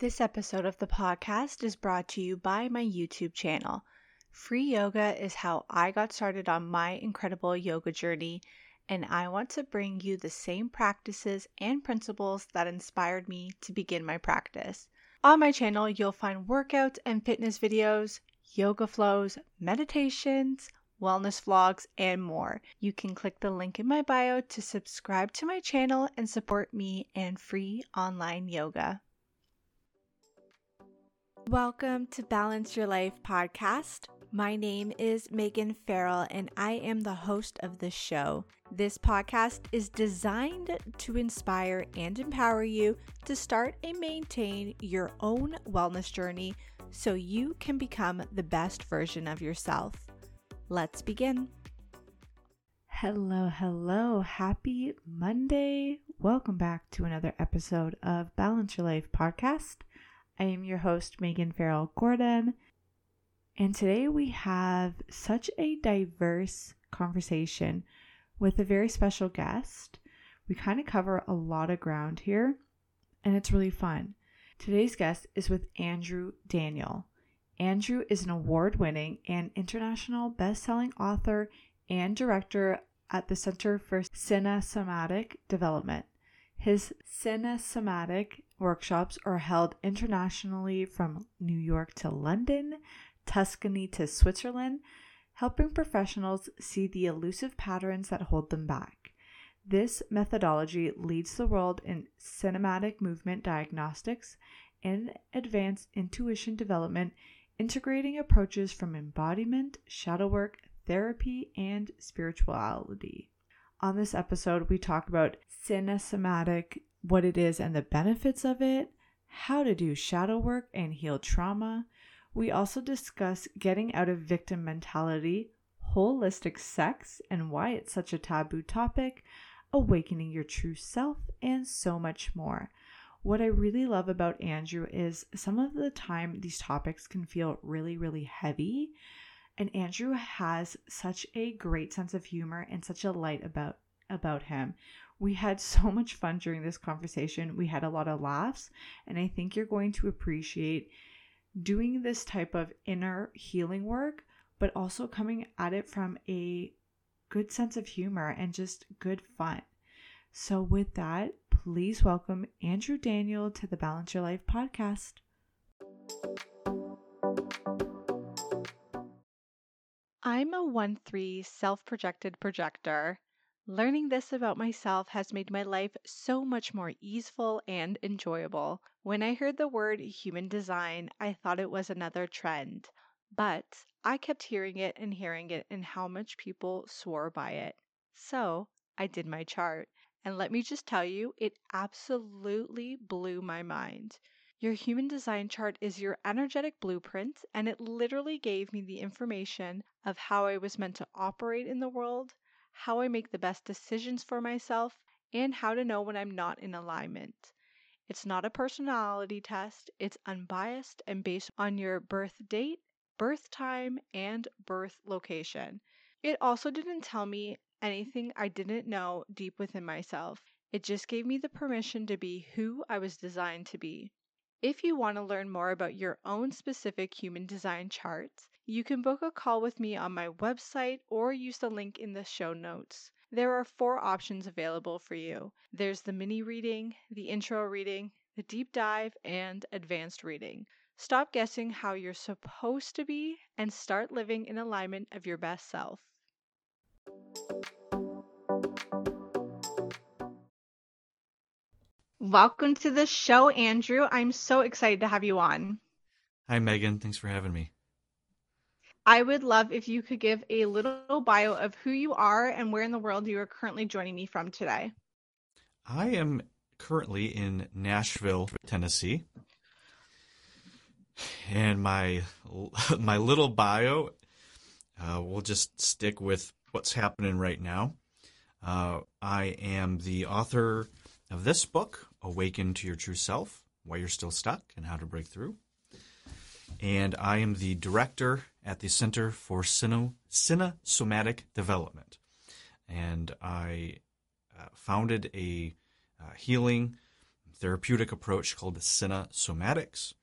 This episode of the podcast is brought to you by my YouTube channel. Free yoga is how I got started on my incredible yoga journey, and I want to bring you the same practices and principles that inspired me to begin my practice. On my channel, you'll find workouts and fitness videos, yoga flows, meditations, wellness vlogs, and more. You can click the link in my bio to subscribe to my channel and support me and free online yoga. Welcome to Balance Your Life Podcast. My name is Megan Pherrill and I am the host of the show. This podcast is designed to inspire and empower you to start and maintain your own wellness journey so you can become the best version of yourself. Let's begin. Hello. Happy Monday. Welcome back to another episode of Balance Your Life Podcast. I am your host, Megan Pherrill Gordon, and today we have such a diverse conversation with a very special guest. We kind of cover a lot of ground here, and it's really fun. Today's guest is with Andrew Daniel. Andrew is an award-winning and international best-selling author and director at the Center for Cinesomatic Development. His Cinesomatic workshops are held internationally from New York to London, Tuscany to Switzerland, helping professionals see the elusive patterns that hold them back. This methodology leads the world in cinematic movement diagnostics and advanced intuition development, integrating approaches from embodiment, shadow work, therapy, and spirituality. On this episode, we talk about cinesomatic, what it is and the benefits of it, how to do shadow work and heal trauma. We also discuss getting out of victim mentality, holistic sex and why it's such a taboo topic, awakening your true self, and so much more. What I really love about Andrew is some of the time these topics can feel really, really heavy, and Andrew has such a great sense of humor and such a light about him. We had so much fun during this conversation. We had a lot of laughs, and I think you're going to appreciate doing this type of inner healing work, but also coming at it from a good sense of humor and just good fun. So with that, please welcome Andrew Daniel to the Balance Your Life Podcast. I'm a 1-3 self-projected projector. Learning this about myself has made my life so much more easeful and enjoyable. When I heard the word human design, I thought it was another trend, but I kept hearing it and how much people swore by it. So I did my chart, and let me just tell you, it absolutely blew my mind. Your human design chart is your energetic blueprint, and it literally gave me the information of how I was meant to operate in the world, how I make the best decisions for myself, and how to know when I'm not in alignment. It's not a personality test. It's unbiased and based on your birth date, birth time, and birth location. It also didn't tell me anything I didn't know deep within myself. It just gave me the permission to be who I was designed to be. If you want to learn more about your own specific human design charts, you can book a call with me on my website or use the link in the show notes. There are 4 options available for you. There's the mini reading, the intro reading, the deep dive, and advanced reading. Stop guessing how you're supposed to be and start living in alignment of your best self. Welcome to the show, Andrew. I'm so excited to have you on. Hi, Megan. Thanks for having me. I would love if you could give a little bio of who you are and where in the world you are currently joining me from today. I am currently in Nashville, Tennessee. And my little bio, we'll just stick with what's happening right now. I am the author of this book, Awaken to Your True Self, Why You're Still Stuck and How to Break Through. And I am the director at the Center for Cinesomatic Development. And I founded a healing therapeutic approach called cinesomatics,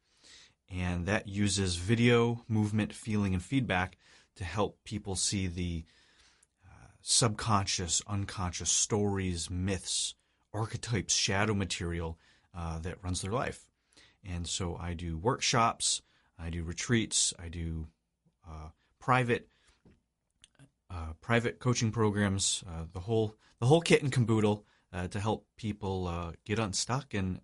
and that uses video, movement, feeling, and feedback to help people see the subconscious, unconscious stories, myths, archetypes, shadow material that runs their life. And so I do workshops, I do retreats, I do private coaching programs, the whole kit and caboodle to help people get unstuck and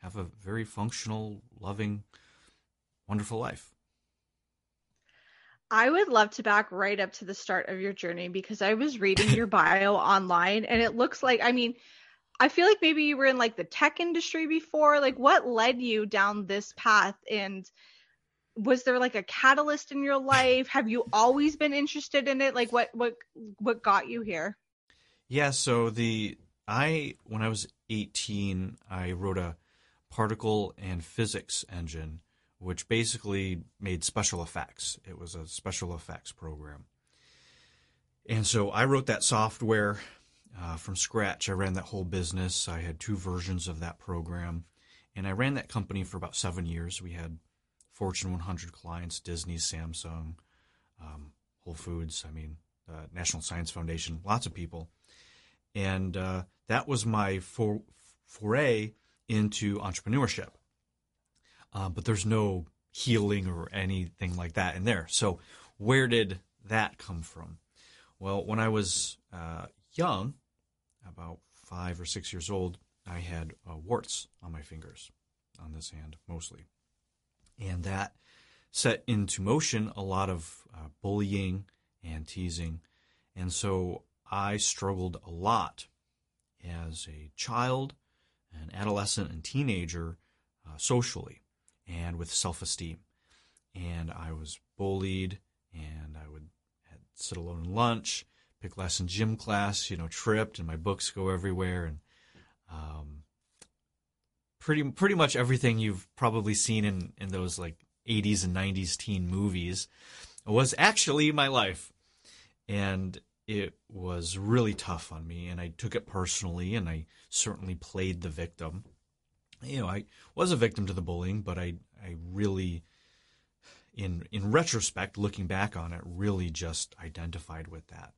have a very functional, loving, wonderful life. I would love to back right up to the start of your journey, because I was reading your bio online, and it looks like, I mean, I feel like maybe you were in like the tech industry before. Like, what led you down this path, and was there like a catalyst in your life? Have you always been interested in it? Like what got you here? Yeah. So when I was 18, I wrote a particle and physics engine, which basically made special effects. It was a special effects program. And so I wrote that software from scratch. I ran that whole business. I had two versions of that program, and I ran that company for about 7 years. We had Fortune 100 clients, Disney, Samsung, Whole Foods, National Science Foundation, lots of people. And that was my foray into entrepreneurship. But there's no healing or anything like that in there. So where did that come from? Well, when I was young, about 5 or 6 years old, I had warts on my fingers, on this hand mostly. And that set into motion a lot of bullying and teasing. And so I struggled a lot as a child, an adolescent, and teenager socially and with self-esteem. And I was bullied, and I would sit alone in lunch, pick last in gym class, tripped, and my books go everywhere. And pretty much everything you've probably seen in those like 80s and 90s teen movies was actually my life. And it was really tough on me, and I took it personally, and I certainly played the victim. I was a victim to the bullying, but I really, in retrospect, looking back on it, really just identified with that.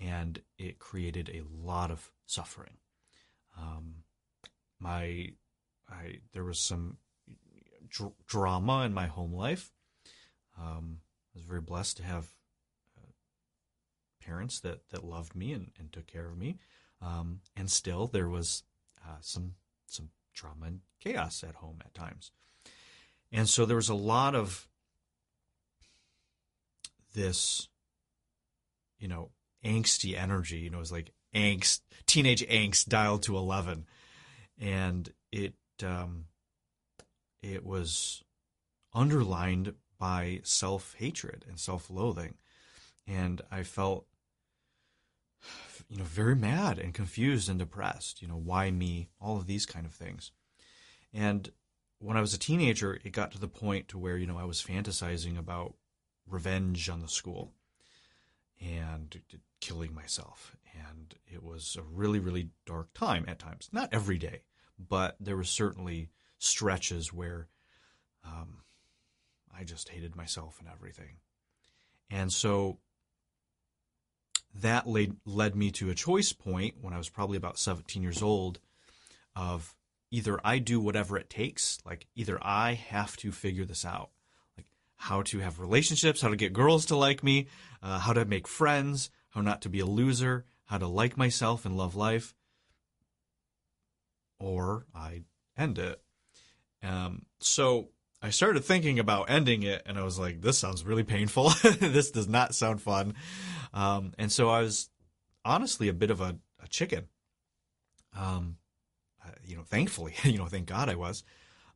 And it created a lot of suffering. There was some drama in my home life. I was very blessed to have parents that loved me and took care of me. And still there was some drama and chaos at home at times. And so there was a lot of this, angsty energy. It was like angst, teenage angst dialed to 11. And it was underlined by self-hatred and self-loathing. And I felt, very mad and confused and depressed, why me, all of these kind of things. And when I was a teenager, it got to the point to where, I was fantasizing about revenge on the school and killing myself. And it was a really, really dark time at times, not every day. But there were certainly stretches where I just hated myself and everything. And so that led me to a choice point when I was probably about 17 years old of either I do whatever it takes, like either I have to figure this out, like how to have relationships, how to get girls to like me, how to make friends, how not to be a loser, how to like myself and love life. Or I end it. So I started thinking about ending it, and I was like, this sounds really painful. This does not sound fun. And so I was honestly a bit of a chicken. Thankfully, thank God I was.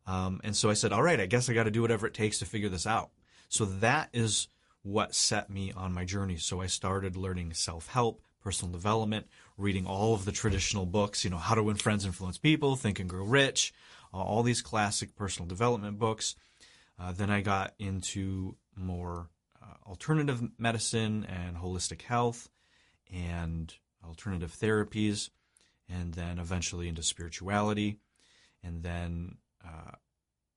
And so I said, all right, I guess I got to do whatever it takes to figure this out. So that is what set me on my journey. So I started learning self-help, personal development, reading all of the traditional books, How to Win Friends, Influence People, Think and Grow Rich, all these classic personal development books. Then I got into more alternative medicine and holistic health and alternative therapies, and then eventually into spirituality. and then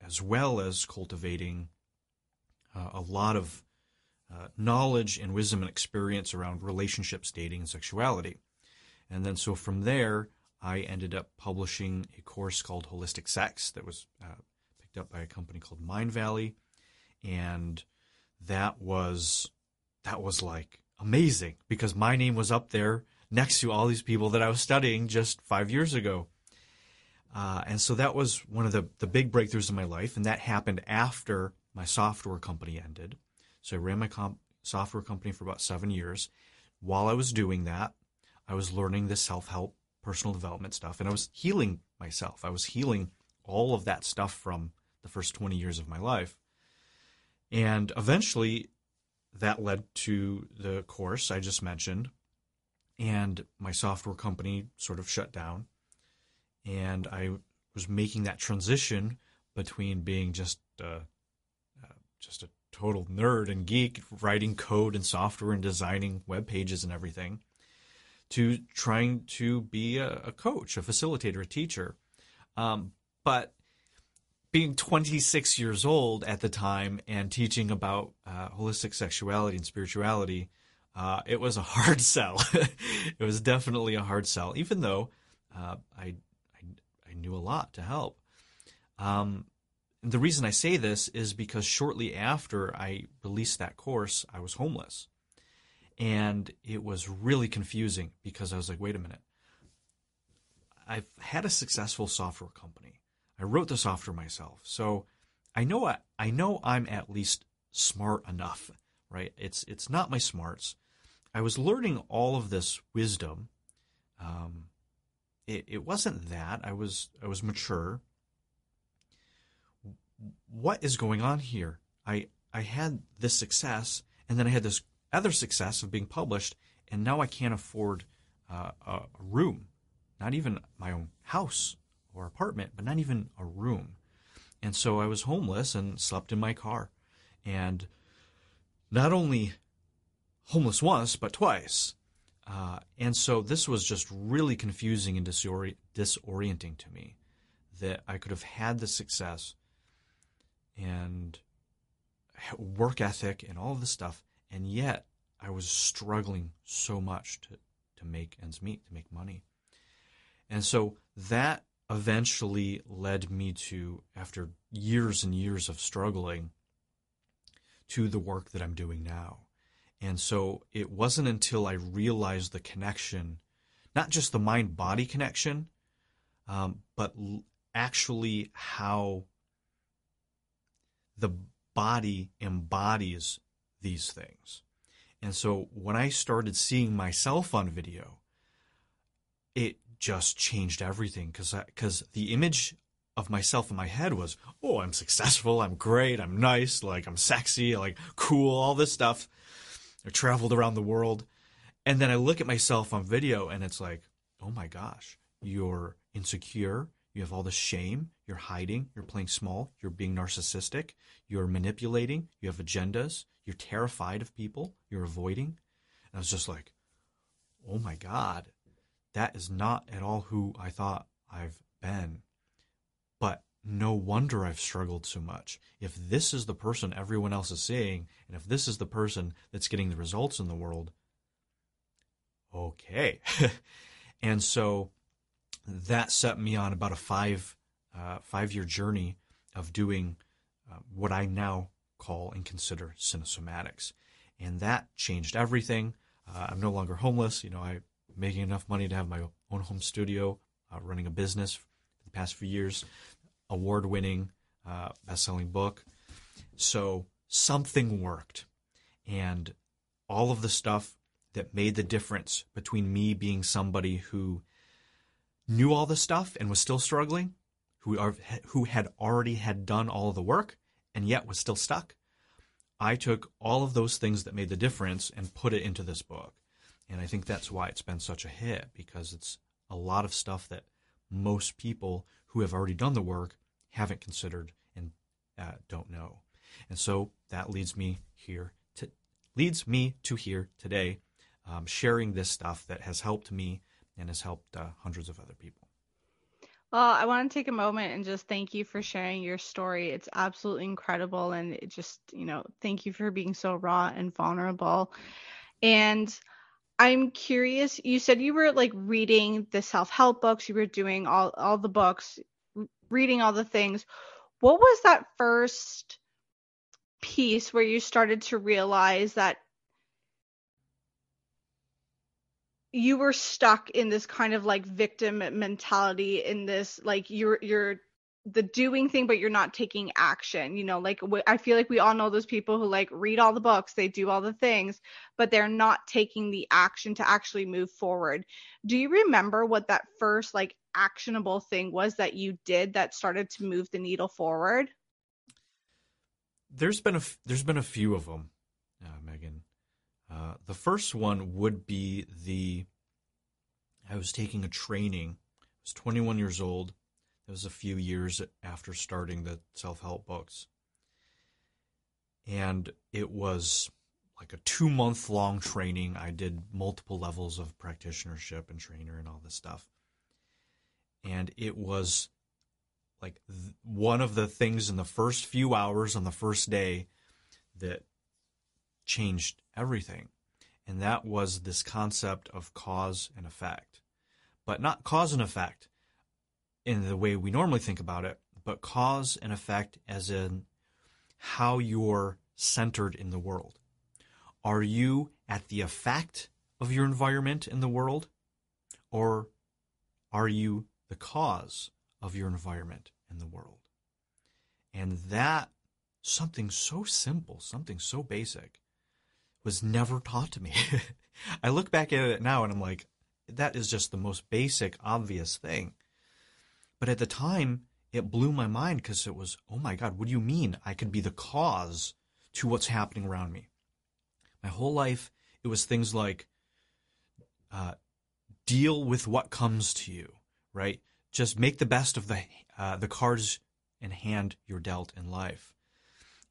as well as cultivating a lot of knowledge and wisdom and experience around relationships, dating, and sexuality. And then so from there, I ended up publishing a course called Holistic Sex that was picked up by a company called Mindvalley. And that was like amazing, because my name was up there next to all these people that I was studying just 5 years ago. And so that was one of the big breakthroughs in my life. And that happened after my software company ended. So I ran my software company for about 7 years. While I was doing that, I was learning the self-help, personal development stuff, and I was healing myself. I was healing all of that stuff from the first 20 years of my life. And eventually that led to the course I just mentioned, and my software company sort of shut down. And I was making that transition between being just a total nerd and geek, writing code and software and designing web pages and everything, to trying to be a coach, a facilitator, a teacher. But being 26 years old at the time and teaching about holistic sexuality and spirituality, it was a hard sell. It was definitely a hard sell, even though I knew a lot to help. And the reason I say this is because shortly after I released that course, I was homeless. And it was really confusing, because I was like, wait a minute. I've had a successful software company. I wrote the software myself. So I know I'm at least smart enough, right? It's not my smarts. I was learning all of this wisdom. It wasn't that. I was mature. What is going on here? I had this success, and then I had this other success of being published, and now I can't afford a room, not even my own house or apartment, but not even a room. And so I was homeless and slept in my car, and not only homeless once, but twice. And so this was just really confusing and disorienting to me, that I could have had the success and work ethic and all of this stuff, and yet I was struggling so much to make ends meet, to make money. And so that eventually led me to, after years and years of struggling, to the work that I'm doing now. And so it wasn't until I realized the connection, not just the mind-body connection, but actually how the body embodies these things. And so when I started seeing myself on video, it just changed everything, because the image of myself in my head was, oh, I'm successful, I'm great, I'm nice, like I'm sexy, like cool, all this stuff. I traveled around the world. And then I look at myself on video and it's like, oh my gosh, you're insecure. You have all this shame. You're hiding. You're playing small. You're being narcissistic. You're manipulating. You have agendas. You're terrified of people. You're avoiding. And I was just like, oh my God, that is not at all who I thought I've been. But no wonder I've struggled so much. If this is the person everyone else is seeing, and if this is the person that's getting the results in the world, okay. And so that set me on about a five-year journey of doing what I now call and consider cinesomatics. And that changed everything. I'm no longer homeless. You know, I'm making enough money to have my own home studio, running a business for the past few years, award-winning, best-selling book. So something worked. And all of the stuff that made the difference between me being somebody who knew all the stuff and was still struggling, who had already had done all the work and yet was still stuck. I took all of those things that made the difference and put it into this book. And I think that's why it's been such a hit, because it's a lot of stuff that most people who have already done the work haven't considered and don't know. And so that leads me to here today, sharing this stuff that has helped me and has helped hundreds of other people. Well, I want to take a moment and just thank you for sharing your story. It's absolutely incredible. And it just, thank you for being so raw and vulnerable. And I'm curious, you said you were like reading the self-help books, you were doing all the books, reading all the things. What was that first piece where you started to realize that you were stuck in this kind of like victim mentality, in this, like you're the doing thing, but you're not taking action? I feel like we all know those people who like read all the books, they do all the things, but they're not taking the action to actually move forward. Do you remember what that first like actionable thing was that you did that started to move the needle forward? There's been a few of them, Megan. The first one would be I was taking a training. I was 21 years old. It was a few years after starting the self-help books. And it was like a 2-month long training. I did multiple levels of practitionership and trainer and all this stuff. And it was like one of the things in the first few hours on the first day that changed everything. And that was this concept of cause and effect, but not cause and effect in the way we normally think about it, but cause and effect as in how you're centered in the world. Are you at the effect of your environment in the world, or are you the cause of your environment in the world? And that, something so simple, something so basic, was never taught to me. I look back at it now and I'm like, that is just the most basic, obvious thing. But at the time, it blew my mind because it was, oh my God, what do you mean I could be the cause to what's happening around me? My whole life, it was things like deal with what comes to you, right? Just make the best of the cards in hand you're dealt in life.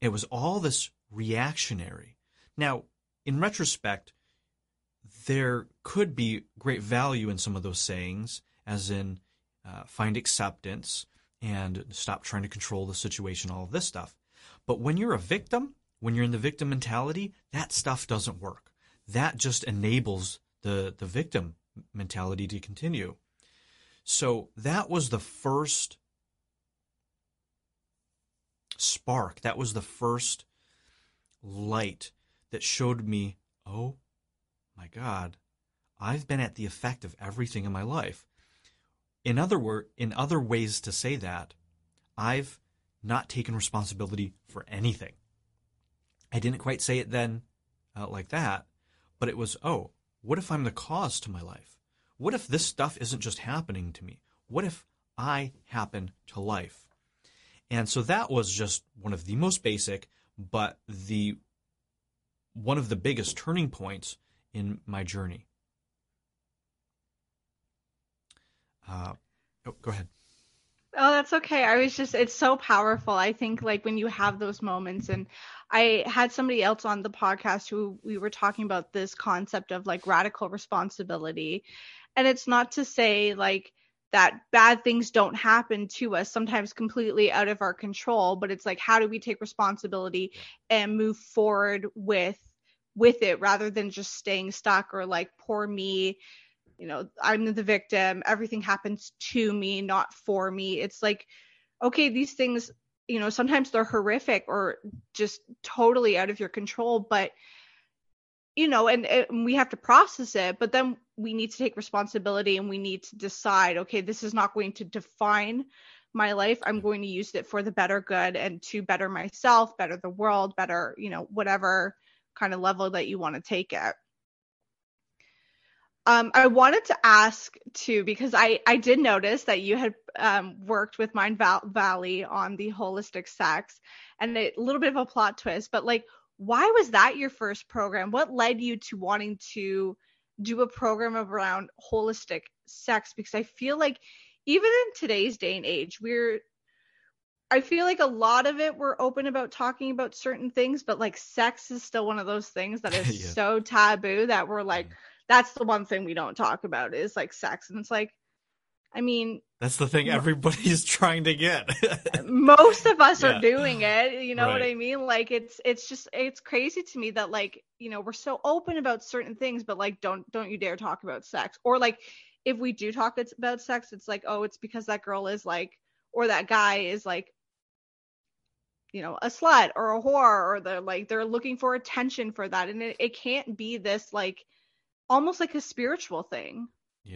It was all this reactionary. Now, in retrospect, there could be great value in some of those sayings, as in find acceptance and stop trying to control the situation, all of this stuff. But when you're a victim, when you're in the victim mentality, that stuff doesn't work. That just enables the victim mentality to continue. So that was the first spark. That was the first light that showed me, oh my God, I've been at the effect of everything in my life. In other ways to say that, I've not taken responsibility for anything. I didn't quite say it then like that, but it was, oh, what if I'm the cause to my life? What if this stuff isn't just happening to me? What if I happen to life? And so that was just one of the most basic, but one of the biggest turning points in my journey. Go ahead. Oh, that's okay. It's so powerful. I think like when you have those moments, and I had somebody else on the podcast who we were talking about this concept of like radical responsibility. And it's not to say like that bad things don't happen to us, sometimes completely out of our control, but it's like, how do we take responsibility and move forward with it, rather than just staying stuck or like, poor me, I'm the victim, everything happens to me, not for me. It's like, okay, these things, sometimes they're horrific or just totally out of your control, but and we have to process it, but then we need to take responsibility and we need to decide, okay, this is not going to define my life. I'm going to use it for the better good and to better myself, better the world, better, whatever kind of level that you want to take it. I wanted to ask too, because I did notice that you had worked with Mindvalley on the holistic sex, and a little bit of a plot twist, but like, why was that your first program? What led you to wanting to do a program around holistic sex? Because I feel like even in today's day and age, I feel like a lot of it, we're open about talking about certain things, but like sex is still one of those things that is yeah. so taboo that we're like, that's the one thing we don't talk about is like sex. And it's like, I mean, that's the thing everybody's trying to get. Most of us are doing it. You know what I mean? Like, it's just, it's crazy to me that, like, you know, we're so open about certain things, but like, don't you dare talk about sex. Or like, if we do talk about sex, it's like, oh, it's because that girl is like, or that guy is like, you know, a slut or a whore, or they're like, they're looking for attention for that. And it can't be this, like, almost like a spiritual thing. Yeah.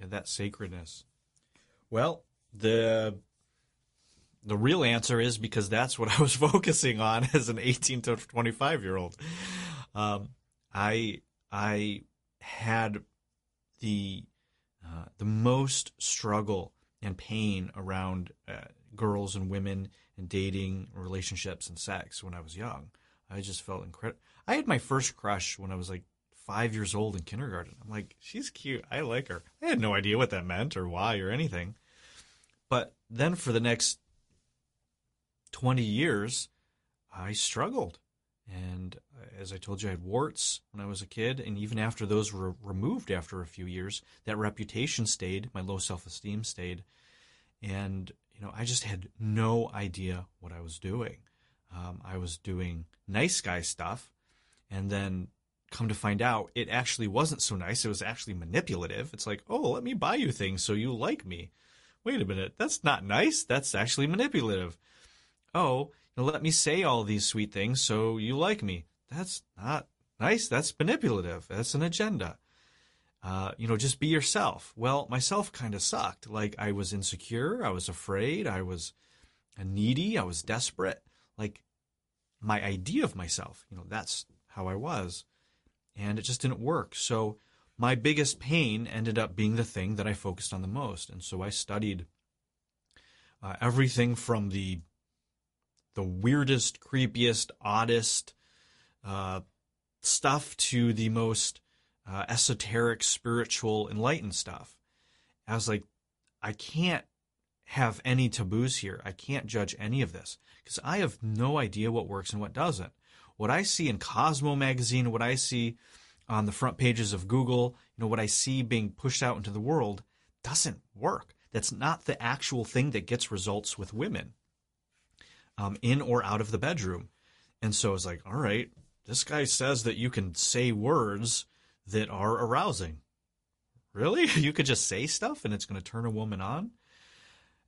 Yeah. That sacredness. Well, the real answer is, because that's what I was focusing on as an 18 to 25 year old. I had the most struggle and pain around girls and women and dating, relationships, and sex when I was young. I just felt incredible. I had my first crush when I was like 5 years old in kindergarten. I'm like, she's cute. I like her. I had no idea what that meant or why or anything. But then for the next 20 years, I struggled. And as I told you, I had warts when I was a kid. And even after those were removed after a few years, that reputation stayed. My low self-esteem stayed. And, you know, I just had no idea what I was doing. I was doing nice guy stuff. And then come to find out, it actually wasn't so nice. It was actually manipulative. It's like, oh, let me buy you things so you like me. Wait a minute. That's not nice. That's actually manipulative. Oh, now let me say all these sweet things so you like me. That's not nice. That's manipulative. That's an agenda. You know, just be yourself. Well, myself kind of sucked. Like, I was insecure. I was afraid. I was needy. I was desperate. Like, my idea of myself, you know, that's how I was. And it just didn't work. So my biggest pain ended up being the thing that I focused on the most. And so I studied everything from the weirdest, creepiest, oddest stuff to the most esoteric, spiritual, enlightened stuff. I was like, I can't have any taboos here. I can't judge any of this because I have no idea what works and what doesn't. What I see in Cosmo magazine, what I see on the front pages of Google, you know, what I see being pushed out into the world doesn't work. That's not the actual thing that gets results with women. In or out of the bedroom. And so it's like, all right, this guy says that you can say words that are arousing. Really? You could just say stuff and it's going to turn a woman on?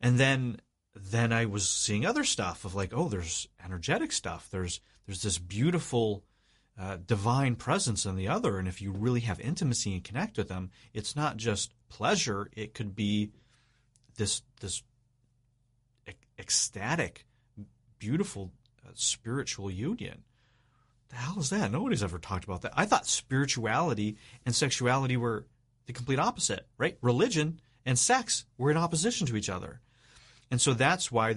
And then I was seeing other stuff of like, oh, there's energetic stuff. There's this beautiful divine presence in the other. And if you really have intimacy and connect with them, it's not just pleasure. It could be this ecstatic, beautiful spiritual union. The hell is that? Nobody's ever talked about that. I thought spirituality and sexuality were the complete opposite, right? Religion and sex were in opposition to each other. And so that's why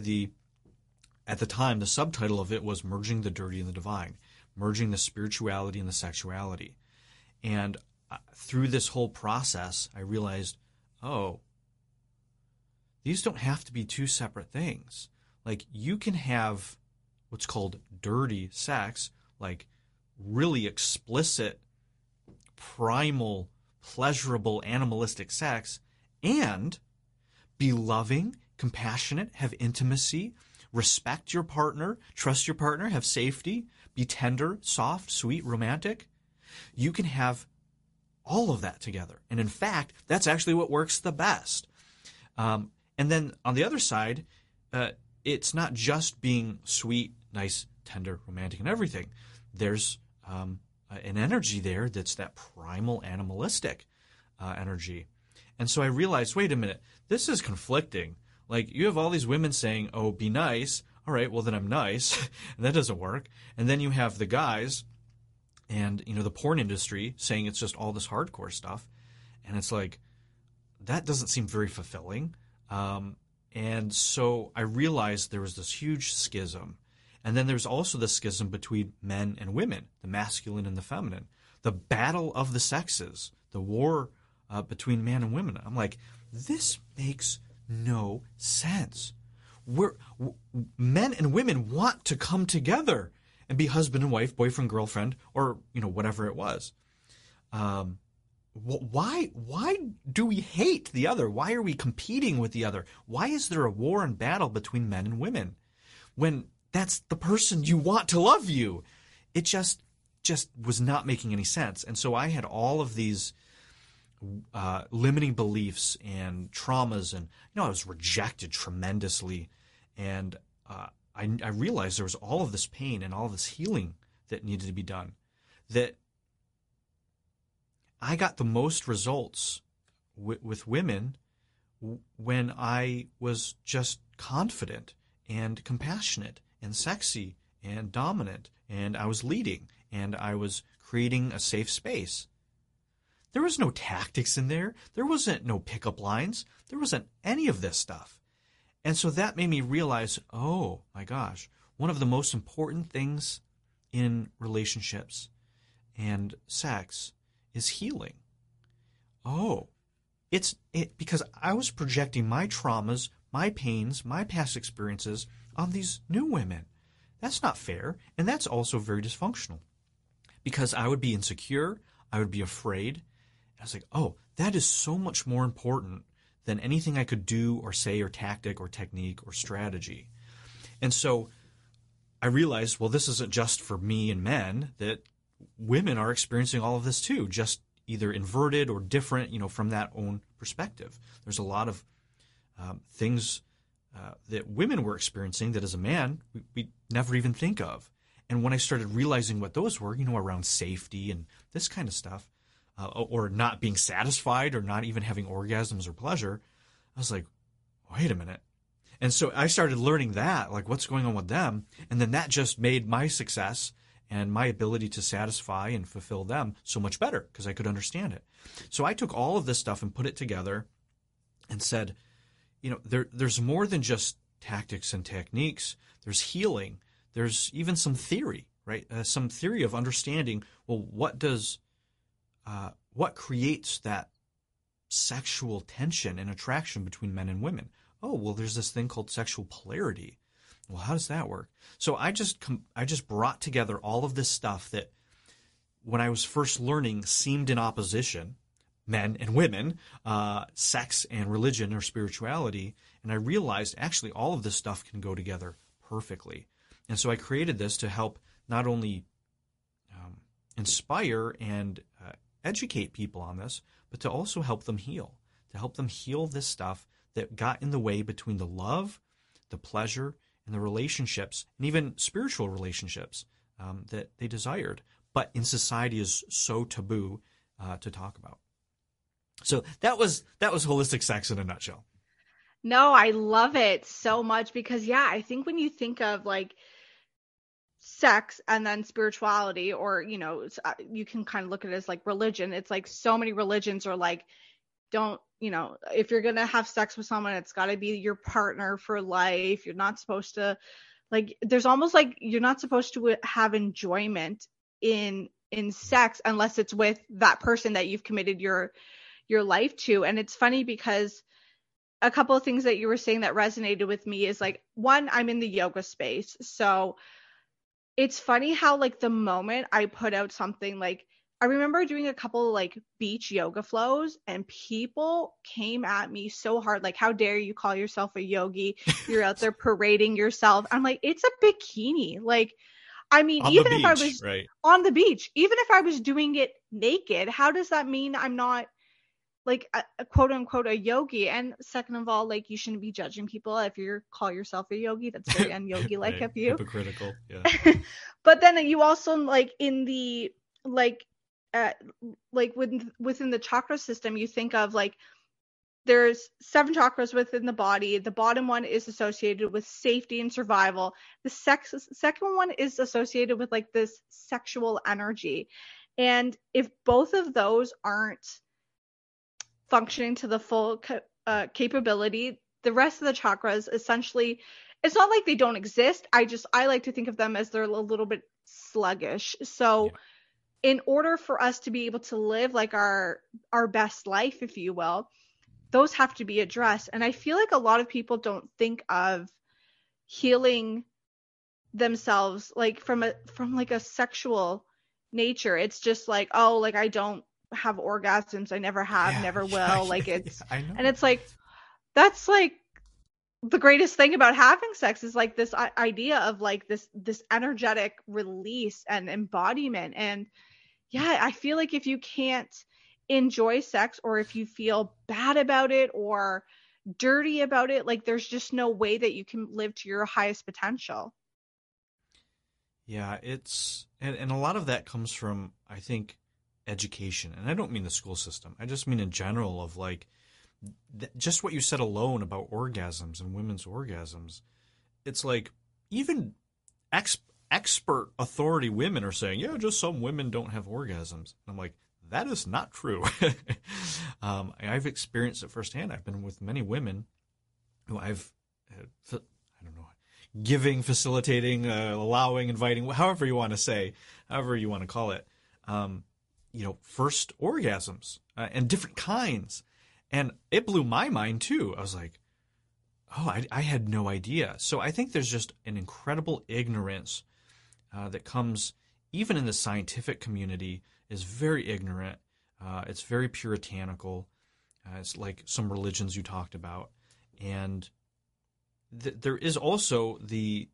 at the time, the subtitle of it was Merging the Dirty and the Divine, merging the spirituality and the sexuality. And through this whole process, I realized, oh, these don't have to be two separate things. Like, you can have what's called dirty sex, like really explicit, primal, pleasurable, animalistic sex, and be loving, compassionate, have intimacy, respect your partner, trust your partner, have safety, be tender, soft, sweet, romantic. You can have all of that together. And in fact, that's actually what works the best. And then on the other side, it's not just being sweet, nice, tender, romantic, and everything. There's an energy there that's that primal, animalistic energy. And so I realized, wait a minute, this is conflicting. Like, you have all these women saying, oh, be nice. All right, well, then I'm nice. And that doesn't work. And then you have the guys and, you know, the porn industry saying it's just all this hardcore stuff. And it's like, that doesn't seem very fulfilling. And so I realized there was this huge schism. And then there's also the schism between men and women, the masculine and the feminine, the battle of the sexes, the war between man and women. I'm like, this makes no sense. Men and women want to come together and be husband and wife, boyfriend, girlfriend, or, you know, whatever it was. why do we hate the other? Why are we competing with the other? Why is there a war and battle between men and women when that's the person you want to love you? It just was not making any sense. And so I had all of these limiting beliefs and traumas, and I was rejected tremendously, and I realized there was all of this pain and all of this healing that needed to be done. That I got the most results with women when I was just confident and compassionate and sexy and dominant, and I was leading and I was creating a safe space. There was no tactics in there. There wasn't no pickup lines. There wasn't any of this stuff. And so that made me realize, oh my gosh, one of the most important things in relationships and sex is healing. Oh, it's because I was projecting my traumas, my pains, my past experiences on these new women. That's not fair. And that's also very dysfunctional, because I would be insecure. I would be afraid. I was like, oh, that is so much more important than anything I could do or say or tactic or technique or strategy. And so I realized, well, this isn't just for me and men, that women are experiencing all of this too, just either inverted or different, from that own perspective. There's a lot of things that women were experiencing that as a man, we never even think of. And when I started realizing what those were, around safety and this kind of stuff, or not being satisfied or not even having orgasms or pleasure, I was like, wait a minute. And so I started learning that, like, what's going on with them? And then that just made my success and my ability to satisfy and fulfill them so much better, because I could understand it. So I took all of this stuff and put it together and said, there's more than just tactics and techniques. There's healing. There's even some theory, right? Some theory of understanding, well, what creates that sexual tension and attraction between men and women? Oh, well, there's this thing called sexual polarity. Well, how does that work? So I just brought together all of this stuff that when I was first learning seemed in opposition, men and women, sex and religion or spirituality. And I realized actually all of this stuff can go together perfectly. And so I created this to help not only inspire and educate people on this, but to also help them heal, this stuff that got in the way between the love, the pleasure, and the relationships, and even spiritual relationships that they desired, but in society is so taboo to talk about. So that was holistic sex in a nutshell. No, I love it so much because, I think when you think of like sex and then spirituality, or, you can kind of look at it as like religion. It's like so many religions are like, don't, if you're going to have sex with someone, it's got to be your partner for life. You're not supposed to there's almost like you're not supposed to have enjoyment in sex unless it's with that person that you've committed your life to. And it's funny because a couple of things that you were saying that resonated with me is like, one, I'm in the yoga space. So it's funny how like the moment I put out something, like I remember doing a couple like beach yoga flows and people came at me so hard. Like, how dare you call yourself a yogi? You're out there parading yourself. I'm like, it's a bikini. Like, I mean, even if I was on the beach, even if I was doing it naked, how does that mean I'm not like a quote unquote a yogi? And second of all, like, you shouldn't be judging people if you call yourself a yogi. That's very un-yogi-like of you. Hypocritical. Yeah. But then you also like in the within the chakra system, you think of like there's 7 chakras within the body. The bottom one is associated with safety and survival. The second one is associated with like this sexual energy. And if both of those aren't functioning to the full capability, the rest of the chakras essentially, it's not like they don't exist. I like to think of them as they're a little bit sluggish. So in order for us to be able to live like our best life, if you will, those have to be addressed. And I feel like a lot of people don't think of healing themselves like from a sexual nature. It's just like, oh, like I don't have orgasms. I never have, never will. I know. And it's like, that's like the greatest thing about having sex is like this idea of like this energetic release and embodiment. And yeah, I feel like if you can't enjoy sex, or if you feel bad about it or dirty about it, like there's just no way that you can live to your highest potential. Yeah, and a lot of that comes from, I think, education. And I don't mean the school system. I just mean in general of like, just what you said alone about orgasms and women's orgasms. It's like even expert authority women are saying, yeah, just some women don't have orgasms. And I'm like, that is not true. I've experienced it firsthand. I've been with many women who I've, giving, facilitating, allowing, inviting, however you want to call it, first orgasms and different kinds. And it blew my mind too. I was like, oh, I had no idea. So I think there's just an incredible ignorance that comes even in the scientific community. Is very ignorant. It's very puritanical. It's like some religions you talked about. And there is also the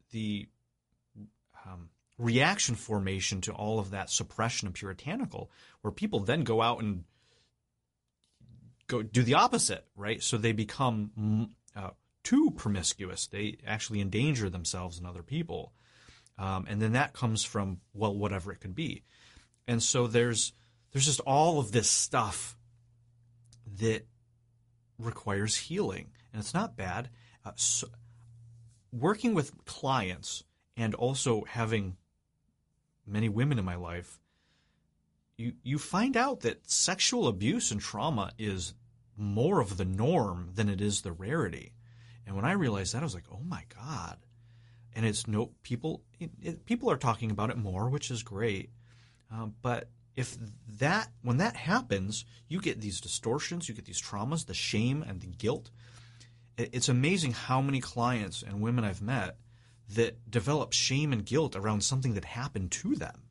reaction formation to all of that suppression and puritanical, where people then go out and go do the opposite, right? So they become too promiscuous. They actually endanger themselves and other people. And then that comes from, well, whatever it could be. And so there's just all of this stuff that requires healing, and it's not bad. So working with clients and also having many women in my life, you find out that sexual abuse and trauma is more of the norm than it is the rarity. And when I realized that, I was like, oh my God! And it's people are talking about it more, which is great. But when that happens, you get these distortions, you get these traumas, the shame and the guilt. It's amazing how many clients and women I've met that develop shame and guilt around something that happened to them.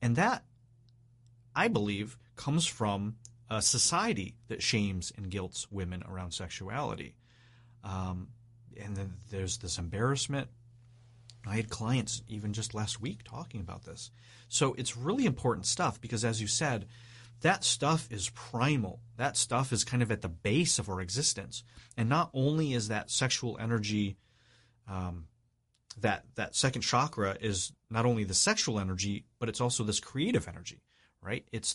And that, I believe, comes from a society that shames and guilts women around sexuality. And then there's this embarrassment. I had clients even just last week talking about this. So it's really important stuff because, as you said, that stuff is primal. That stuff is kind of at the base of our existence. And not only is that sexual energy, that second chakra is not only the sexual energy, but it's also this creative energy, right? It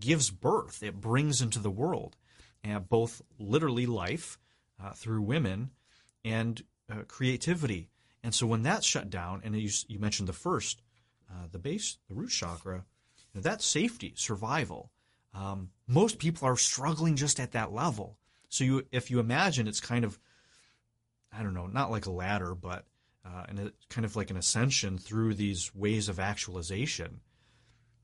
gives birth. It brings into the world, both literally life through women and creativity. And so when that's shut down, and you mentioned the first, the base, the root chakra, that's safety, survival. Most people are struggling just at that level. So if you imagine, it's kind of, not like a ladder, but kind of like an ascension through these ways of actualization.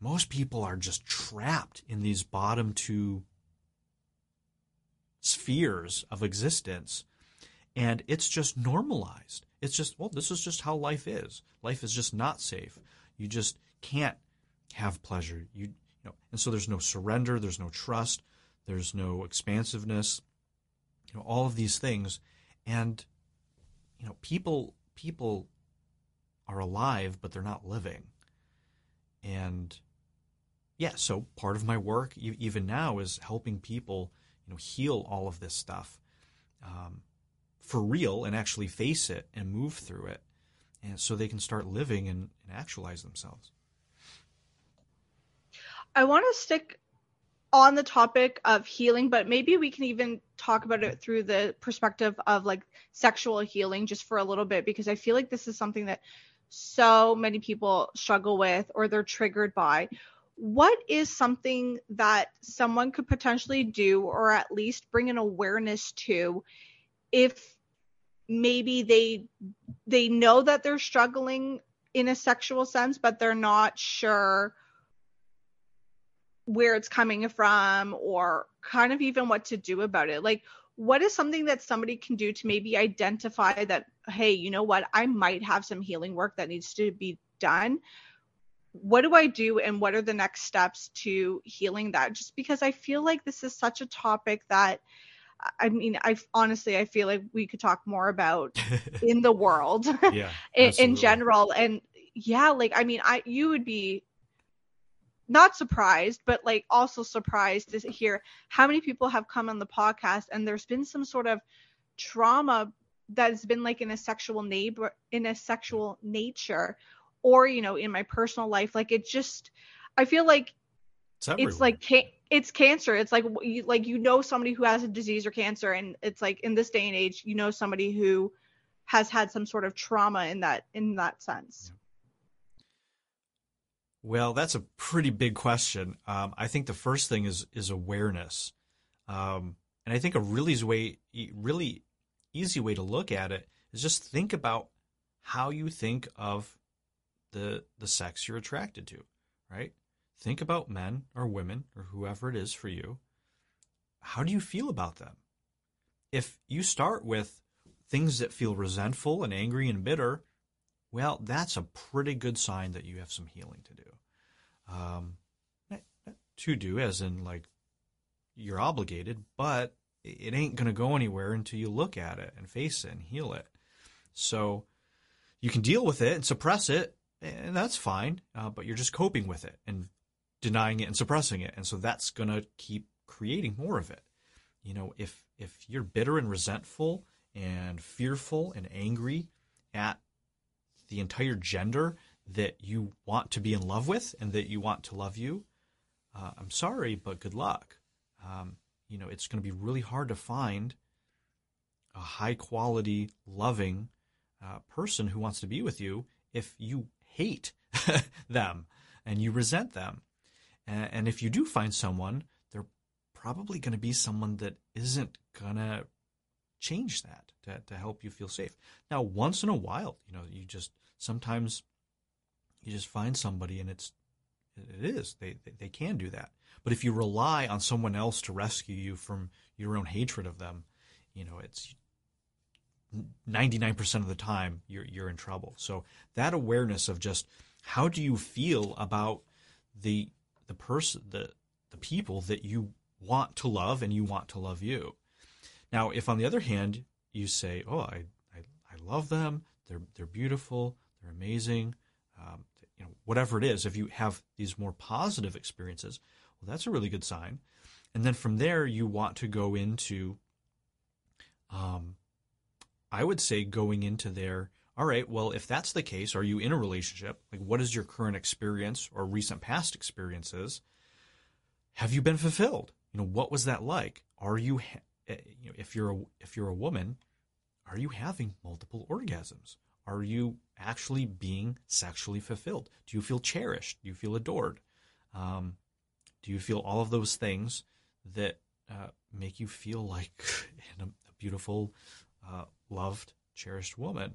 Most people are just trapped in these bottom two spheres of existence, and it's just normalized. It's just, well, this is just how life is. Life is just not safe. You just can't have pleasure. And so there's no surrender. There's no trust. There's no expansiveness. All of these things, and people are alive, but they're not living. And yeah, so part of my work, even now, is helping people, heal all of this stuff. For real, and actually face it and move through it, and so they can start living and actualize themselves. I want to stick on the topic of healing, but maybe we can even talk about it through the perspective of like sexual healing just for a little bit, because I feel like this is something that so many people struggle with or they're triggered by. What is something that someone could potentially do, or at least bring an awareness to, if maybe they know that they're struggling in a sexual sense, but they're not sure where it's coming from or kind of even what to do about it? Like, what is something that somebody can do to maybe identify that, hey, I might have some healing work that needs to be done? what do I do and what are the next steps to healing that? Just because I feel like this is such a topic that, I mean, I feel like we could talk more about in the world in general. And yeah, like, I mean, you would be not surprised, but like also surprised to hear how many people have come on the podcast and there's been some sort of trauma that's been like in a sexual nature, or, you know, in my personal life. Like, it just, I feel like it's like it's cancer. It's like, you know, somebody who has a disease or cancer, and it's like in this day and age, you know, somebody who has had some sort of trauma in that sense. Yeah. Well, that's a pretty big question. I think the first thing is awareness. And I think a really easy way to look at it is just think about how you think of the sex you're attracted to, right? Think about men or women or whoever it is for you. How do you feel about them? If you start with things that feel resentful and angry and bitter, well, that's a pretty good sign that you have some healing to do. To do, as in like you're obligated, but it ain't going to go anywhere until you look at it and face it and heal it. So you can deal with it and suppress it, and that's fine, but you're just coping with it and denying it and suppressing it. And so that's going to keep creating more of it. You know, if you're bitter and resentful and fearful and angry at the entire gender that you want to be in love with and that you want to love you, I'm sorry, but good luck. You know, it's going to be really hard to find a high quality, loving person who wants to be with you if you hate them and you resent them. And if you do find someone, they're probably going to be someone that isn't going to change that to help you feel safe. Now, once in a while, you know, sometimes you just find somebody and they can do that. But if you rely on someone else to rescue you from your own hatred of them, you know, it's 99% of the time you're in trouble. So that awareness of just how do you feel about the person, the people that you want to love and you want to love you. Now, if on the other hand you say, "Oh, I love them. They're beautiful. They're amazing." You know, whatever it is, if you have these more positive experiences, well, that's a really good sign. And then from there, you want to go into, I would say going into there, all right, well, if that's the case, are you in a relationship? Like, what is your current experience or recent past experiences? Have you been fulfilled? You know, what was that like? Are you, you know, if you're a woman, are you having multiple orgasms? Are you actually being sexually fulfilled? Do you feel cherished? Do you feel adored? Do you feel all of those things that make you feel like a beautiful, loved, cherished woman?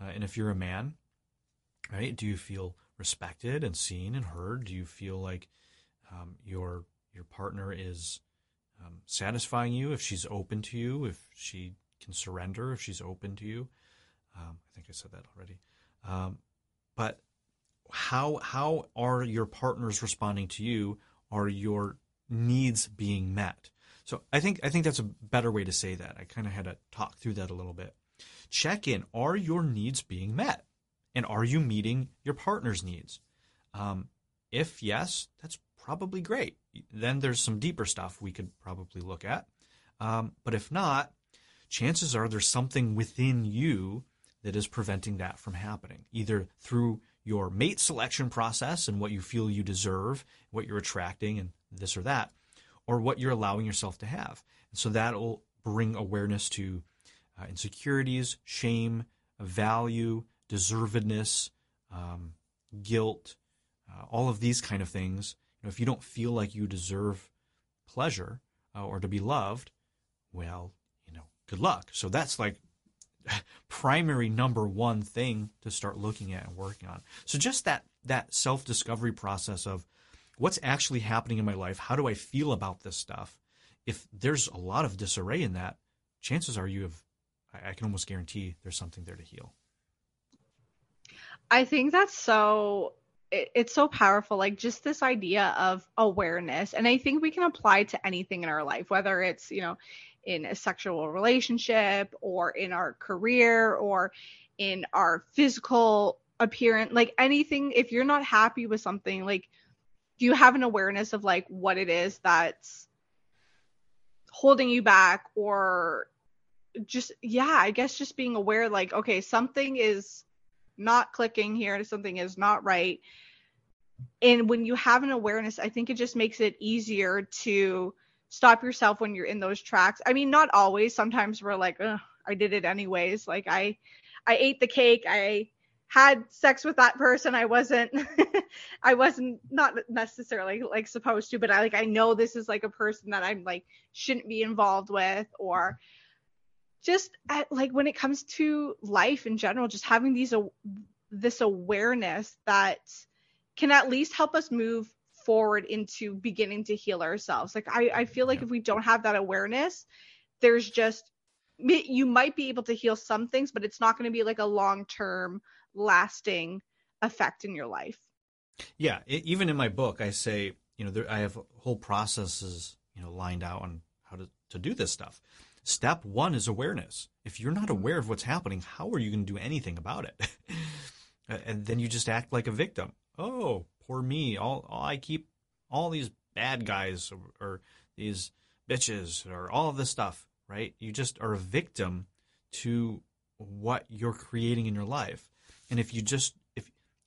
And if you're a man, right, do you feel respected and seen and heard? Do you feel like your partner is satisfying you, if she's open to you, if she can surrender, if she's open to you? I think I said that already. But how are your partners responding to you? Are your needs being met? So I think that's a better way to say that. I kind of had to talk through that a little bit. Check in. Are your needs being met? And are you meeting your partner's needs? If yes, that's probably great. Then there's some deeper stuff we could probably look at. But if not, chances are there's something within you that is preventing that from happening, either through your mate selection process and what you feel you deserve, what you're attracting and this or that, or what you're allowing yourself to have. And so that'll bring awareness to insecurities, shame, value, deservedness, guilt, all of these kind of things. You know, if you don't feel like you deserve pleasure or to be loved, well, you know, good luck. So that's like primary number one thing to start looking at and working on. So just that self-discovery process of what's actually happening in my life. How do I feel about this stuff? If there's a lot of disarray in that, chances are I can almost guarantee there's something there to heal. I think that's so it's so powerful, like just this idea of awareness. And I think we can apply to anything in our life, whether it's, you know, in a sexual relationship or in our career or in our physical appearance, like anything. If you're not happy with something, like, do you have an awareness of like what it is that's holding you back? Or just, yeah, I guess just being aware, like, okay, something is not clicking here, something is not right. And when you have an awareness, I think it just makes it easier to stop yourself when you're in those tracks. I mean, not always. Sometimes we're like, I did it anyways. Like I ate the cake. I had sex with that person. I wasn't not necessarily like supposed to, but I know this is like a person that I'm like, shouldn't be involved with. Or just like when it comes to life in general, just having this awareness that can at least help us move forward into beginning to heal ourselves. Like I feel like if we don't have that awareness, there's just, you might be able to heal some things, but it's not going to be like a long-term lasting effect in your life. Yeah. Even in my book, I say, you know, I have whole processes, you know, lined out on how to do this stuff. Step one is awareness. If you're not aware of what's happening, how are you going to do anything about it? And then you just act like a victim. Oh, poor me. I keep all these bad guys or these bitches or all of this stuff, right? You just are a victim to what you're creating in your life. And if you just,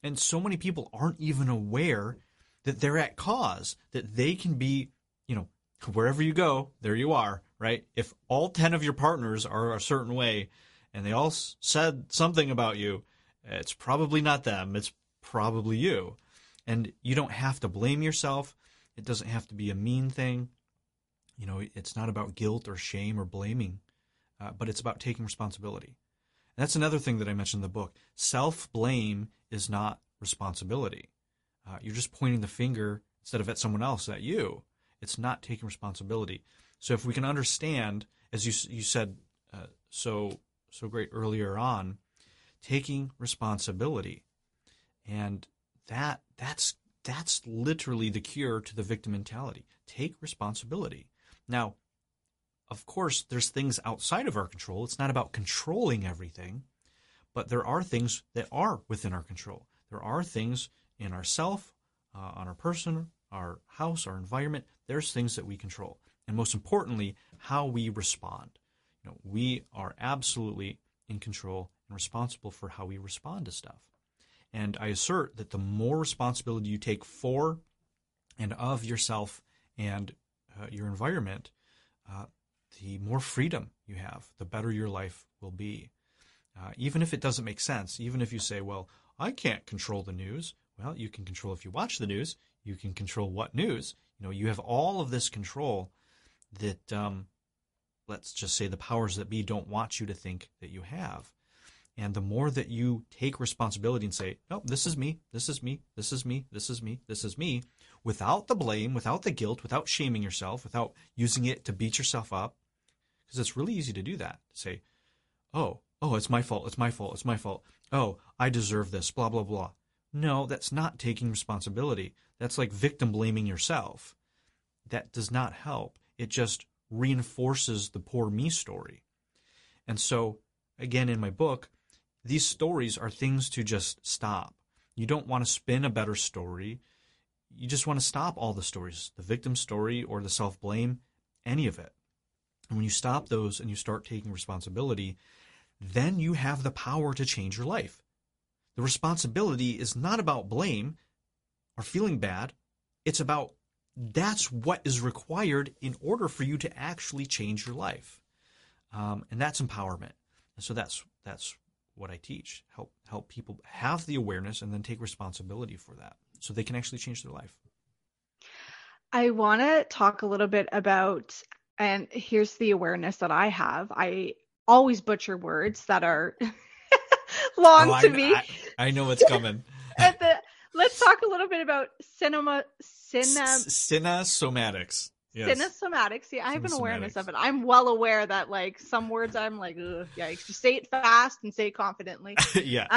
and so many people aren't even aware that they're at cause, that they can be, you know, wherever you go, there you are. Right? If all 10 of your partners are a certain way and they all said something about you, it's probably not them. It's probably you. And you don't have to blame yourself. It doesn't have to be a mean thing. You know, it's not about guilt or shame or blaming, but it's about taking responsibility. And that's another thing that I mentioned in the book. Self-blame is not responsibility. You're just pointing the finger instead of at someone else, at you. It's not taking responsibility. So if we can understand, as you said so great earlier on, taking responsibility, and that's literally the cure to the victim mentality. Take responsibility. Now, of course, there's things outside of our control. It's not about controlling everything, but there are things that are within our control. There are things in ourself, on our person, our house, our environment. There's things that we control. And most importantly, how we respond. You know, we are absolutely in control and responsible for how we respond to stuff. And I assert that the more responsibility you take for and of yourself and your environment, the more freedom you have, the better your life will be. Even if it doesn't make sense, even if you say, well, I can't control the news. Well, you can control if you watch the news. You can control what news. You know, you have all of this control that, let's just say the powers that be don't want you to think that you have. And the more that you take responsibility and say, no, this is me, this is me, this is me, this is me, this is me, without the blame, without the guilt, without shaming yourself, without using it to beat yourself up, because it's really easy to do that, to say, oh, it's my fault, it's my fault, it's my fault. Oh, I deserve this, blah, blah, blah. No, that's not taking responsibility. That's like victim blaming yourself. That does not help. It just reinforces the poor me story. And so, again, in my book, these stories are things to just stop. You don't want to spin a better story. You just want to stop all the stories, the victim story or the self-blame, any of it. And when you stop those and you start taking responsibility, then you have the power to change your life. The responsibility is not about blame or feeling bad. It's about that's what is required in order for you to actually change your life. And that's empowerment. And so that's what I teach. Help people have the awareness and then take responsibility for that so they can actually change their life. I want to talk a little bit about, and here's the awareness that I have. I always butcher words that are long to me. I know what's coming. Let's talk a little bit about cinesomatics. Yes. Cinesomatics. Yeah, I have an awareness of it. I'm well aware that like some words I'm like, ugh, yikes. Just say it fast and say it confidently. Yeah.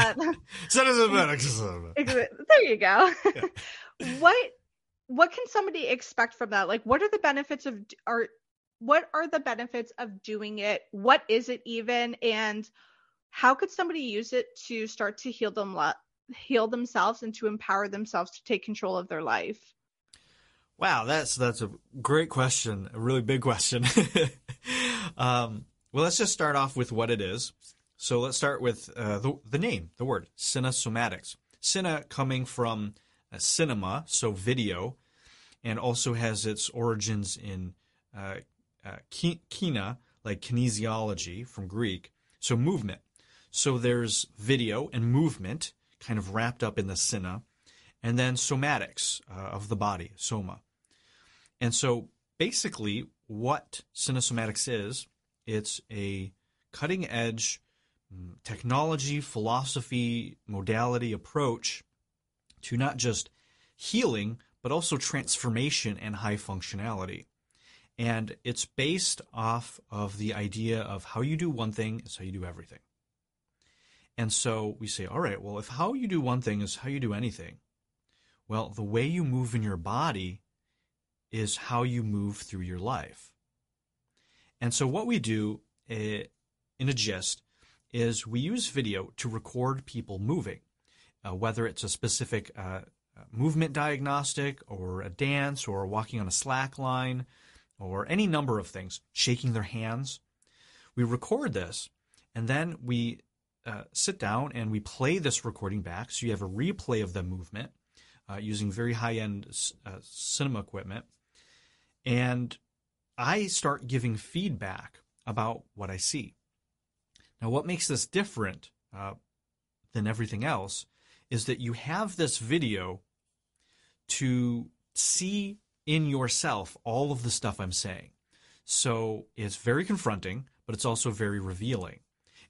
Cinesomatics. There you go. Yeah. What can somebody expect from that? Like, what are the benefits of doing it? What is it even? And how could somebody use it to start to heal themselves and to empower themselves to take control of their life? Wow, that's a great question, a really big question. Well, let's just start off with what it is. So let's start with the name, the word, cinesomatics. Cine coming from cinema, so video, and also has its origins in kina, like kinesiology from Greek, so movement. So there's video and movement kind of wrapped up in the cine, and then somatics of the body, soma. And so basically what cinesomatics is, it's a cutting-edge technology, philosophy, modality approach to not just healing, but also transformation and high functionality. And it's based off of the idea of how you do one thing is how you do everything. And so we say, all right, well, if how you do one thing is how you do anything, well, the way you move in your body is how you move through your life. And so what we do in a gist is we use video to record people moving, whether it's a specific movement diagnostic or a dance or walking on a slack line or any number of things, shaking their hands. We record this, and then we sit down and we play this recording back. So you have a replay of the movement. Using very high-end cinema equipment. And I start giving feedback about what I see. Now, what makes this different than everything else is that you have this video to see in yourself all of the stuff I'm saying. So it's very confronting, but it's also very revealing.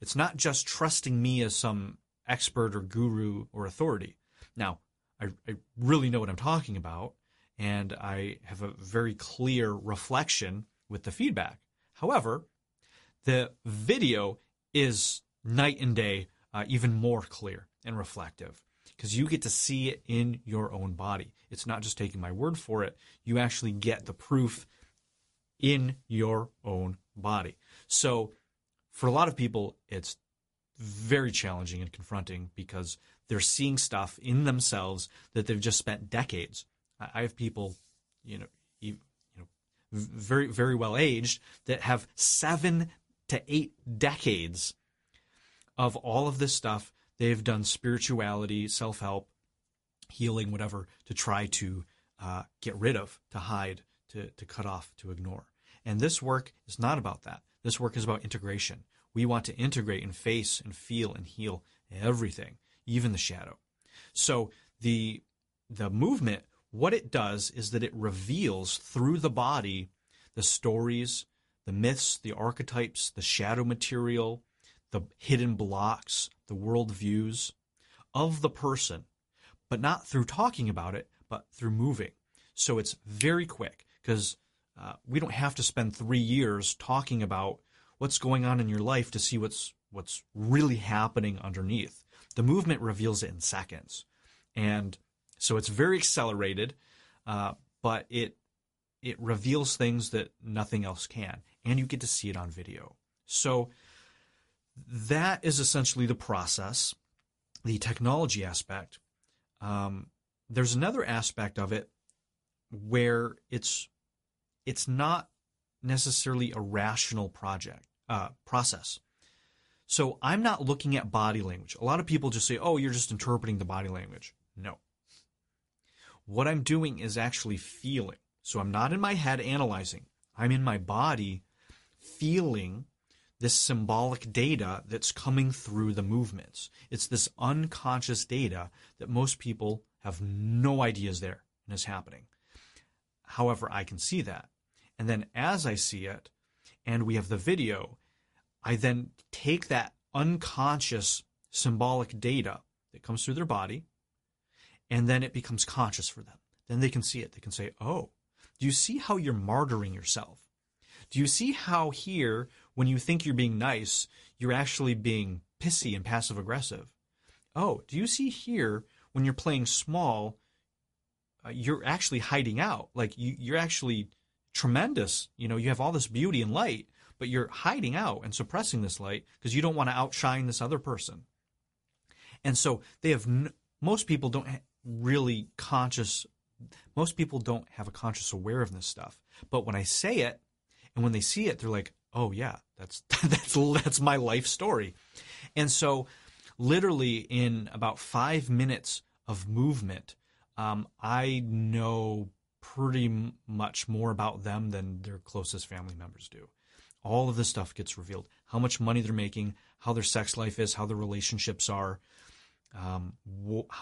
It's not just trusting me as some expert or guru or authority. Now, I really know what I'm talking about, and I have a very clear reflection with the feedback. However, the video is night and day even more clear and reflective because you get to see it in your own body. It's not just taking my word for it. You actually get the proof in your own body. So for a lot of people, it's very challenging and confronting because they're seeing stuff in themselves that they've just spent decades. I have people, very, very well aged that have 7 to 8 decades of all of this stuff. They've done spirituality, self-help, healing, whatever, to try to get rid of, to hide, to cut off, to ignore. And this work is not about that. This work is about integration. We want to integrate and face and feel and heal everything, even the shadow. So the movement, what it does is that it reveals through the body the stories, the myths, the archetypes, the shadow material, the hidden blocks, the worldviews of the person, but not through talking about it, but through moving. So it's very quick because we don't have to spend 3 years talking about what's going on in your life to see what's really happening underneath. The movement reveals it in seconds. And so it's very accelerated, but it reveals things that nothing else can. And you get to see it on video. So that is essentially the process, the technology aspect. There's another aspect of it where it's not necessarily a rational process. So I'm not looking at body language. A lot of people just say, oh, you're just interpreting the body language. No. What I'm doing is actually feeling. So I'm not in my head analyzing. I'm in my body feeling this symbolic data that's coming through the movements. It's this unconscious data that most people have no idea is there and is happening. However, I can see that. And then as I see it, and we have the video, I then take that unconscious symbolic data that comes through their body, and then it becomes conscious for them. Then they can see it. They can say, oh, Do you see how you're martyring yourself? Do you see how here, when you think you're being nice, you're actually being pissy and passive aggressive? Oh, do you see here, when you're playing small, you're actually hiding out? Like you're actually tremendous. You know, you have all this beauty and light, but you're hiding out and suppressing this light because you don't want to outshine this other person. And so they have most people don't really conscious. Most people don't have a conscious awareness of this stuff. But when I say it, and when they see it, they're like, "Oh yeah, that's my life story." And so, literally in about 5 minutes of movement, I know pretty much more about them than their closest family members do. All of this stuff gets revealed: how much money they're making, how their sex life is, how their relationships are, how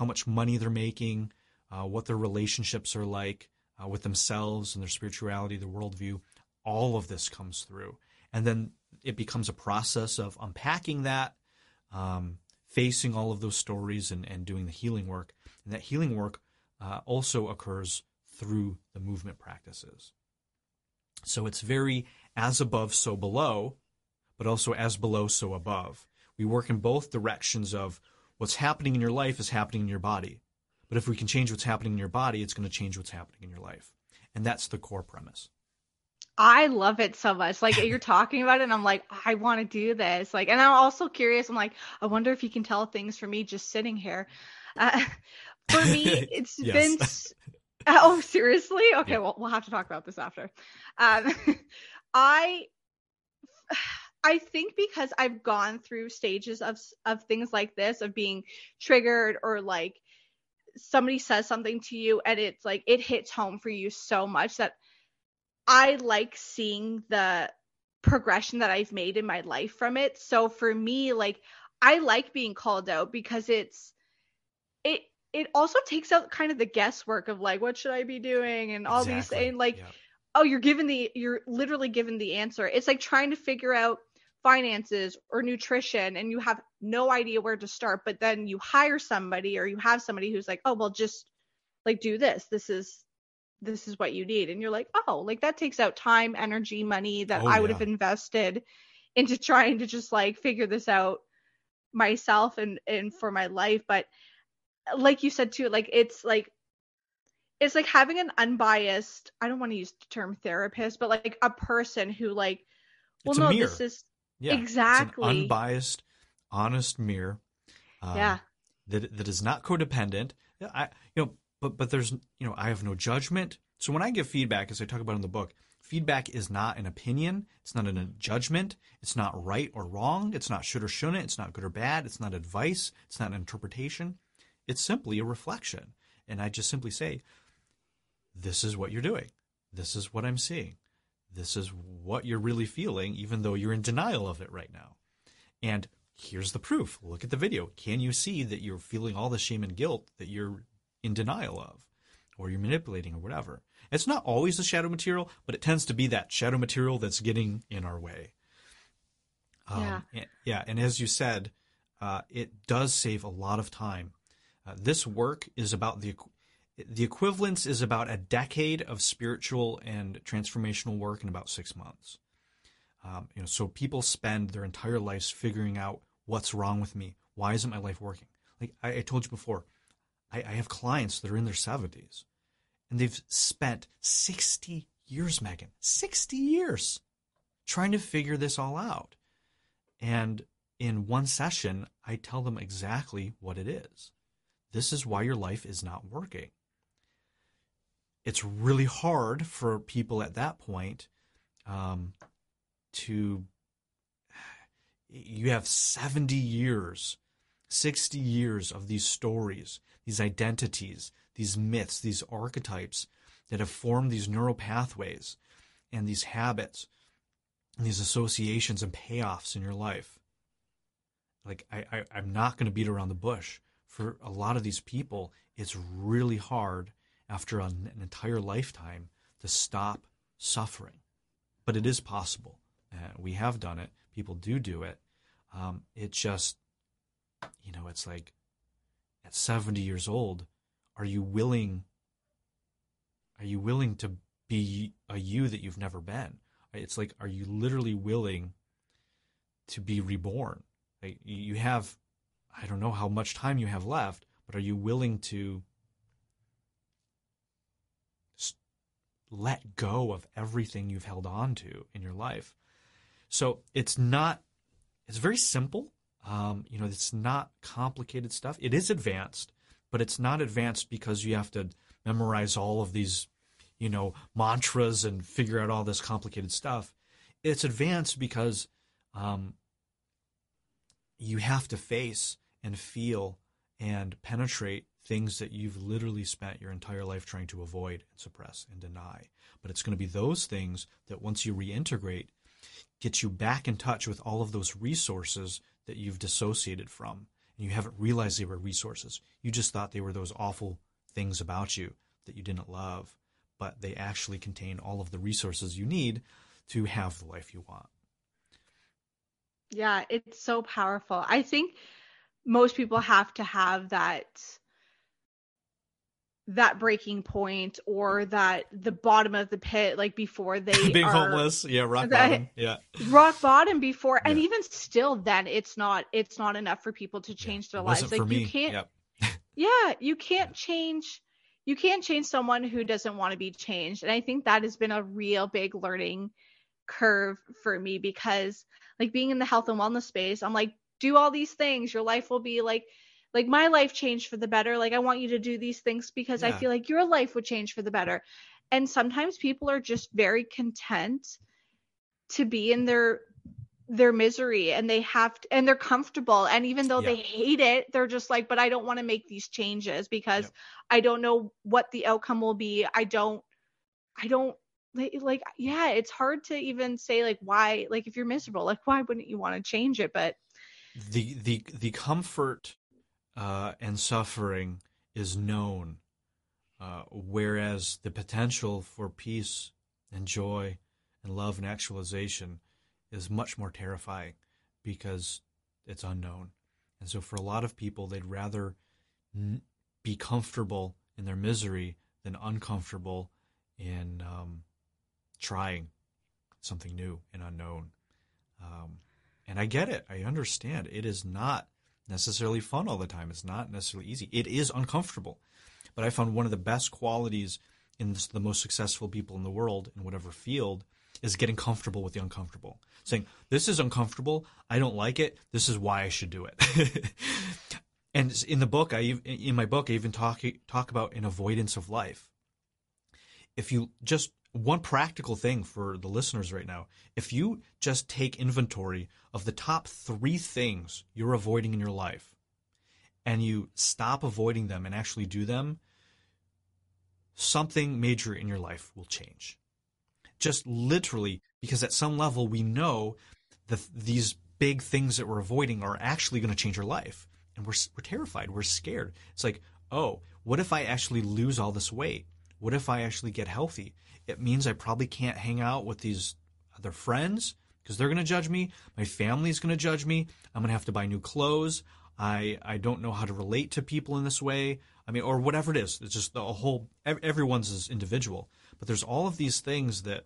much money they're making, what their relationships are like with themselves and their spirituality, their worldview. All of this comes through. And then it becomes a process of unpacking that, facing all of those stories and doing the healing work. And that healing work also occurs through the movement practices. So it's very as above, so below, but also as below, so above. We work in both directions of what's happening in your life is happening in your body. But if we can change what's happening in your body, it's going to change what's happening in your life. And that's the core premise. I love it so much. Like you're talking about it and I'm like, I want to do this. Like, and I'm also curious. I'm like, I wonder if you can tell things from me just sitting here. For me, it's been, oh, seriously? Okay. Yeah. Well, we'll have to talk about this after. I think because I've gone through stages of things like this, of being triggered or like somebody says something to you and it's like, it hits home for you so much that I like seeing the progression that I've made in my life from it. So for me, like I like being called out because it also takes out kind of the guesswork of like, what should I be doing? And all these things like, oh, you're literally given the answer. It's like trying to figure out finances or nutrition and you have no idea where to start, but then you hire somebody or you have somebody who's like, oh, well, just like do this. This is what you need. And you're like, oh, like that takes out time, energy, money that I would have invested into trying to just like figure this out myself and for my life. But like you said too, like, it's like having an unbiased, I don't want to use the term therapist, but like a person who like, well, no, this is exactly it's an unbiased, honest mirror. That is not codependent. But there's, I have no judgment. So when I give feedback, as I talk about in the book, feedback is not an opinion. It's not a judgment. It's not right or wrong. It's not should or shouldn't. It's not good or bad. It's not advice. It's not an interpretation. It's simply a reflection. And I just simply say, this is what you're doing. This is what I'm seeing. This is what you're really feeling, even though you're in denial of it right now. And here's the proof. Look at the video. Can you see that you're feeling all the shame and guilt that you're in denial of, or you're manipulating or whatever? It's not always the shadow material, but it tends to be that shadow material that's getting in our way. And as you said, it does save a lot of time. This work is about the equivalence is about a decade of spiritual and transformational work in about 6 months. So people spend their entire lives figuring out what's wrong with me. Why isn't my life working? Like I told you before, I have clients that are in their 70s and they've spent 60 years, Megan, 60 years trying to figure this all out. And in one session, I tell them exactly what it is. This is why your life is not working. It's really hard for people at that point you have 70 years, 60 years of these stories, these identities, these myths, these archetypes that have formed these neural pathways and these habits and these associations and payoffs in your life. Like I'm not going to beat around the bush. For a lot of these people, it's really hard after an entire lifetime to stop suffering. But it is possible. We have done it. People do it. It just, it's like, at 70 years old, are you willing to be a you that you've never been. It's like, are you literally willing to be reborn? Like, you have, I don't know how much time you have left, but are you willing to let go of everything you've held on to in your life? So it's very simple. It's not complicated stuff. It is advanced, but it's not advanced because you have to memorize all of these, mantras and figure out all this complicated stuff. It's advanced because you have to face and feel and penetrate things that you've literally spent your entire life trying to avoid and suppress and deny. But it's going to be those things that, once you reintegrate, get you back in touch with all of those resources that you've dissociated from. And you haven't realized they were resources. You just thought they were those awful things about you that you didn't love, but they actually contain all of the resources you need to have the life you want. Yeah, it's so powerful. I think most people have to have that breaking point, or that the bottom of the pit, like before they being homeless. Yeah. Rock bottom before. Yeah. And even still then it's not enough for people to change their lives. Like you can't, you can't change someone who doesn't want to be changed. And I think that has been a real big learning curve for me, because like being in the health and wellness space, I'm like, do all these things. Your life will be like my life changed for the better. Like I want you to do these things because I feel like your life would change for the better. And sometimes people are just very content to be in their misery, and they have to, and they're comfortable. And even though they hate it, they're just like, but I don't want to make these changes because I don't know what the outcome will be. I don't, it's hard to even say like, why, like if you're miserable, like why wouldn't you want to change it? But the comfort and suffering is known, whereas the potential for peace and joy and love and actualization is much more terrifying because it's unknown. And so for a lot of people, they'd rather be comfortable in their misery than uncomfortable in trying something new and unknown. And I get it. I understand. It is not necessarily fun all the time. It's not necessarily easy. It is uncomfortable. But I found one of the best qualities in the most successful people in the world in whatever field is getting comfortable with the uncomfortable. Saying, this is uncomfortable. I don't like it. This is why I should do it. And in my book, I even talk about an avoidance of life. If you just, one practical thing for the listeners right now, if you just take inventory of the top 3 things you're avoiding in your life and you stop avoiding them and actually do them, something major in your life will change. Just literally, because at some level we know that these big things that we're avoiding are actually going to change our life. And we're terrified. We're scared. It's like, oh, what if I actually lose all this weight? What if I actually get healthy? It means I probably can't hang out with these other friends because they're going to judge me. My family's going to judge me. I'm going to have to buy new clothes. I don't know how to relate to people in this way. I mean, or whatever it is. It's just the whole, everyone's is individual. But there's all of these things that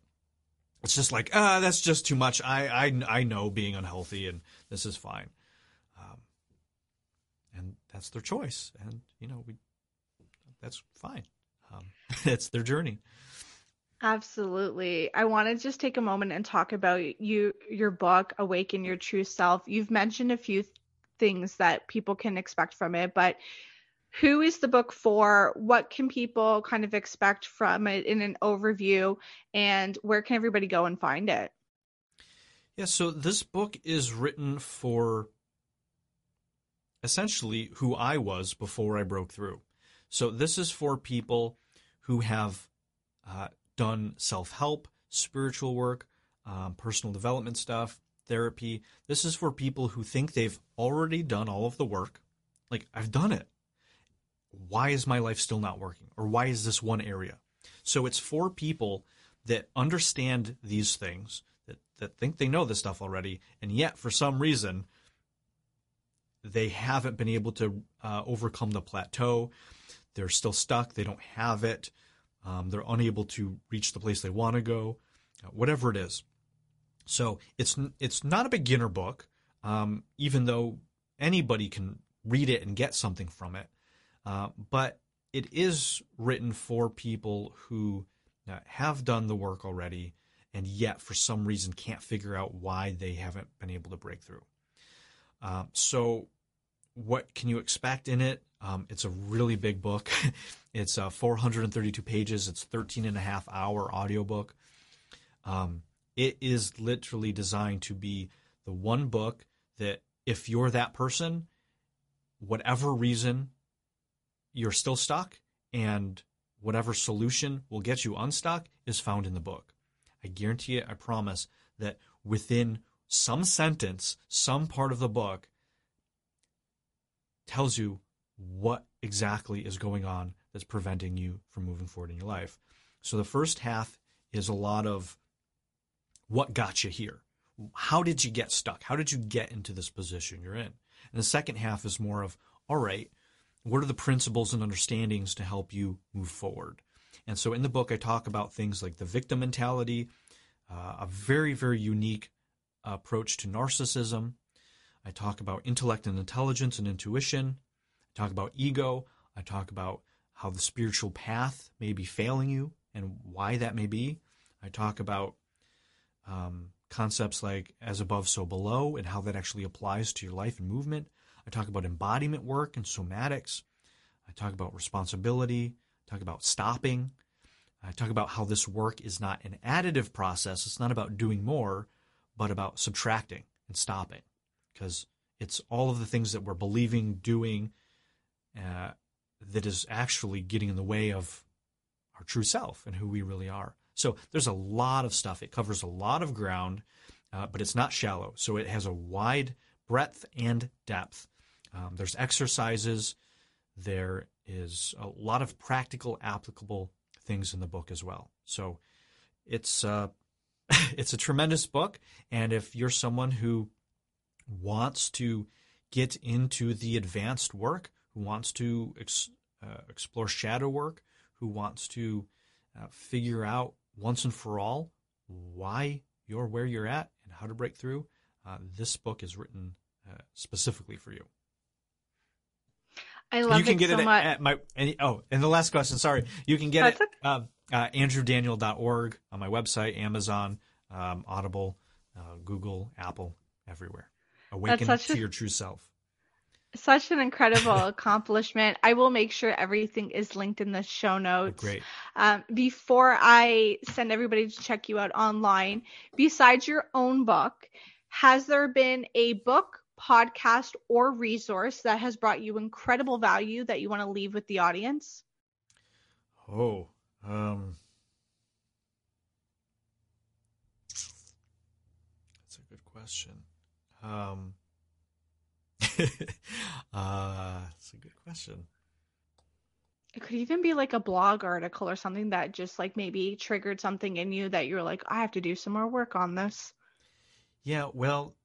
it's just like, that's just too much. I know being unhealthy and this is fine. And that's their choice. And, that's fine. That's their journey. Absolutely. I want to just take a moment and talk about your book, Awaken Your True Self. You've mentioned a few things that people can expect from it, but who is the book for? What can people kind of expect from it in an overview, and where can everybody go and find it? Yeah. So this book is written for essentially who I was before I broke through. So this is for people who have done self-help, spiritual work, personal development stuff, therapy. This is for people who think they've already done all of the work. Like, I've done it. Why is my life still not working? Or why is this one area? So it's for people that understand these things, that think they know this stuff already, and yet for some reason they haven't been able to overcome the plateau. They're still stuck. They don't have it. They're unable to reach the place they want to go, whatever it is. So it's not a beginner book, even though anybody can read it and get something from it. But it is written for people who have done the work already and yet for some reason can't figure out why they haven't been able to break through. So what can you expect in it? It's a really big book. It's 432 pages. It's 13.5-hour audiobook. It is literally designed to be the one book that if you're that person, whatever reason, you're still stuck and whatever solution will get you unstuck is found in the book. I guarantee you, I promise that within some sentence, some part of the book tells you what exactly is going on that's preventing you from moving forward in your life. So the first half is a lot of what got you here. How did you get stuck? How did you get into this position you're in? And the second half is more of, all right, what are the principles and understandings to help you move forward? And so in the book, I talk about things like the victim mentality, a very, very unique approach to narcissism. I talk about intellect and intelligence and intuition. I talk about ego. I talk about how the spiritual path may be failing you and why that may be. I talk about concepts like as above, so below, and how that actually applies to your life and movement. I talk about embodiment work and somatics. I talk about responsibility. I talk about stopping. I talk about how this work is not an additive process. It's not about doing more, but about subtracting and stopping, because it's all of the things that we're believing, doing, that is actually getting in the way of our true self and who we really are. So there's a lot of stuff. It covers a lot of ground, but it's not shallow. So it has a wide breadth and depth. There's exercises. There is a lot of practical, applicable things in the book as well. So it's a tremendous book. And if you're someone who wants to get into the advanced work, who wants to explore shadow work, who wants to figure out once and for all why you're where you're at and how to break through, this book is written specifically for you. I love it so much. You can get it at my and the last question, sorry. You can get it at andrewdaniel.org, on my website, Amazon, Audible, Google, Apple, everywhere. Awaken to your true self. Such an incredible accomplishment. I will make sure everything is linked in the show notes. Oh, great. Before I send everybody to check you out online, besides your own book, has there been a book, podcast, or resource that has brought you incredible value that you want to leave with the audience? Oh, that's a good question. That's a good question. It could even be like a blog article or something that just like maybe triggered something in you that you're like, I have to do some more work on this. Yeah, well,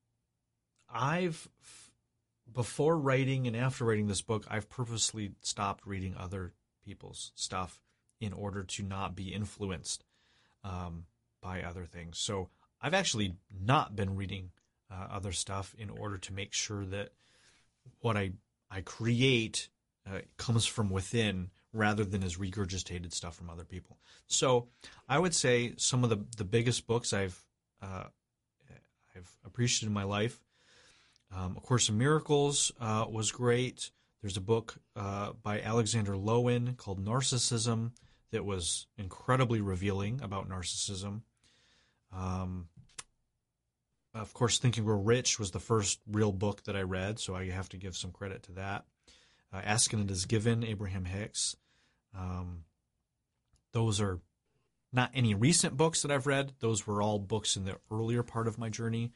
before writing and after writing this book, I've purposely stopped reading other people's stuff in order to not be influenced by other things. So I've actually not been reading other stuff in order to make sure that what I create comes from within rather than is regurgitated stuff from other people. So I would say some of the biggest books I've appreciated in my life. A Course in Miracles was great. There's a book by Alexander Lowen called Narcissism that was incredibly revealing about narcissism. Of course, Think and Grow Rich was the first real book that I read, so I have to give some credit to that. Asking It is Given, Abraham Hicks. Those are not any recent books that I've read. Those were all books in the earlier part of my journey.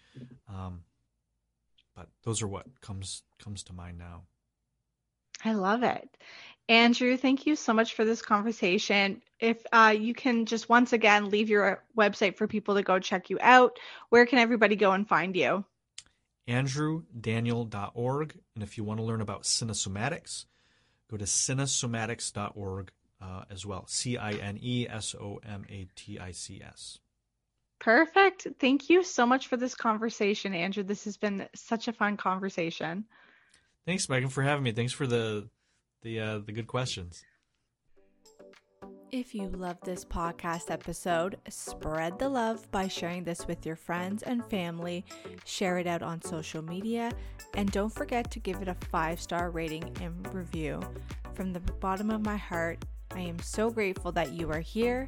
But those are what comes to mind now. I love it. Andrew, thank you so much for this conversation. If you can just once again leave your website for people to go check you out, where can everybody go and find you? AndrewDaniel.org. And if you want to learn about cinesomatics, go to cinesomatics.org as well. CINESOMATICS. Perfect. Thank you so much for this conversation, Andrew. This has been such a fun conversation. Thanks, Megan, for having me. Thanks for the good questions. If you love this podcast episode, spread the love by sharing this with your friends and family. Share it out on social media, and don't forget to give it a 5-star rating and review. From the bottom of my heart, I am so grateful that you are here.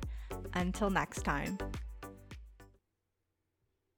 Until next time.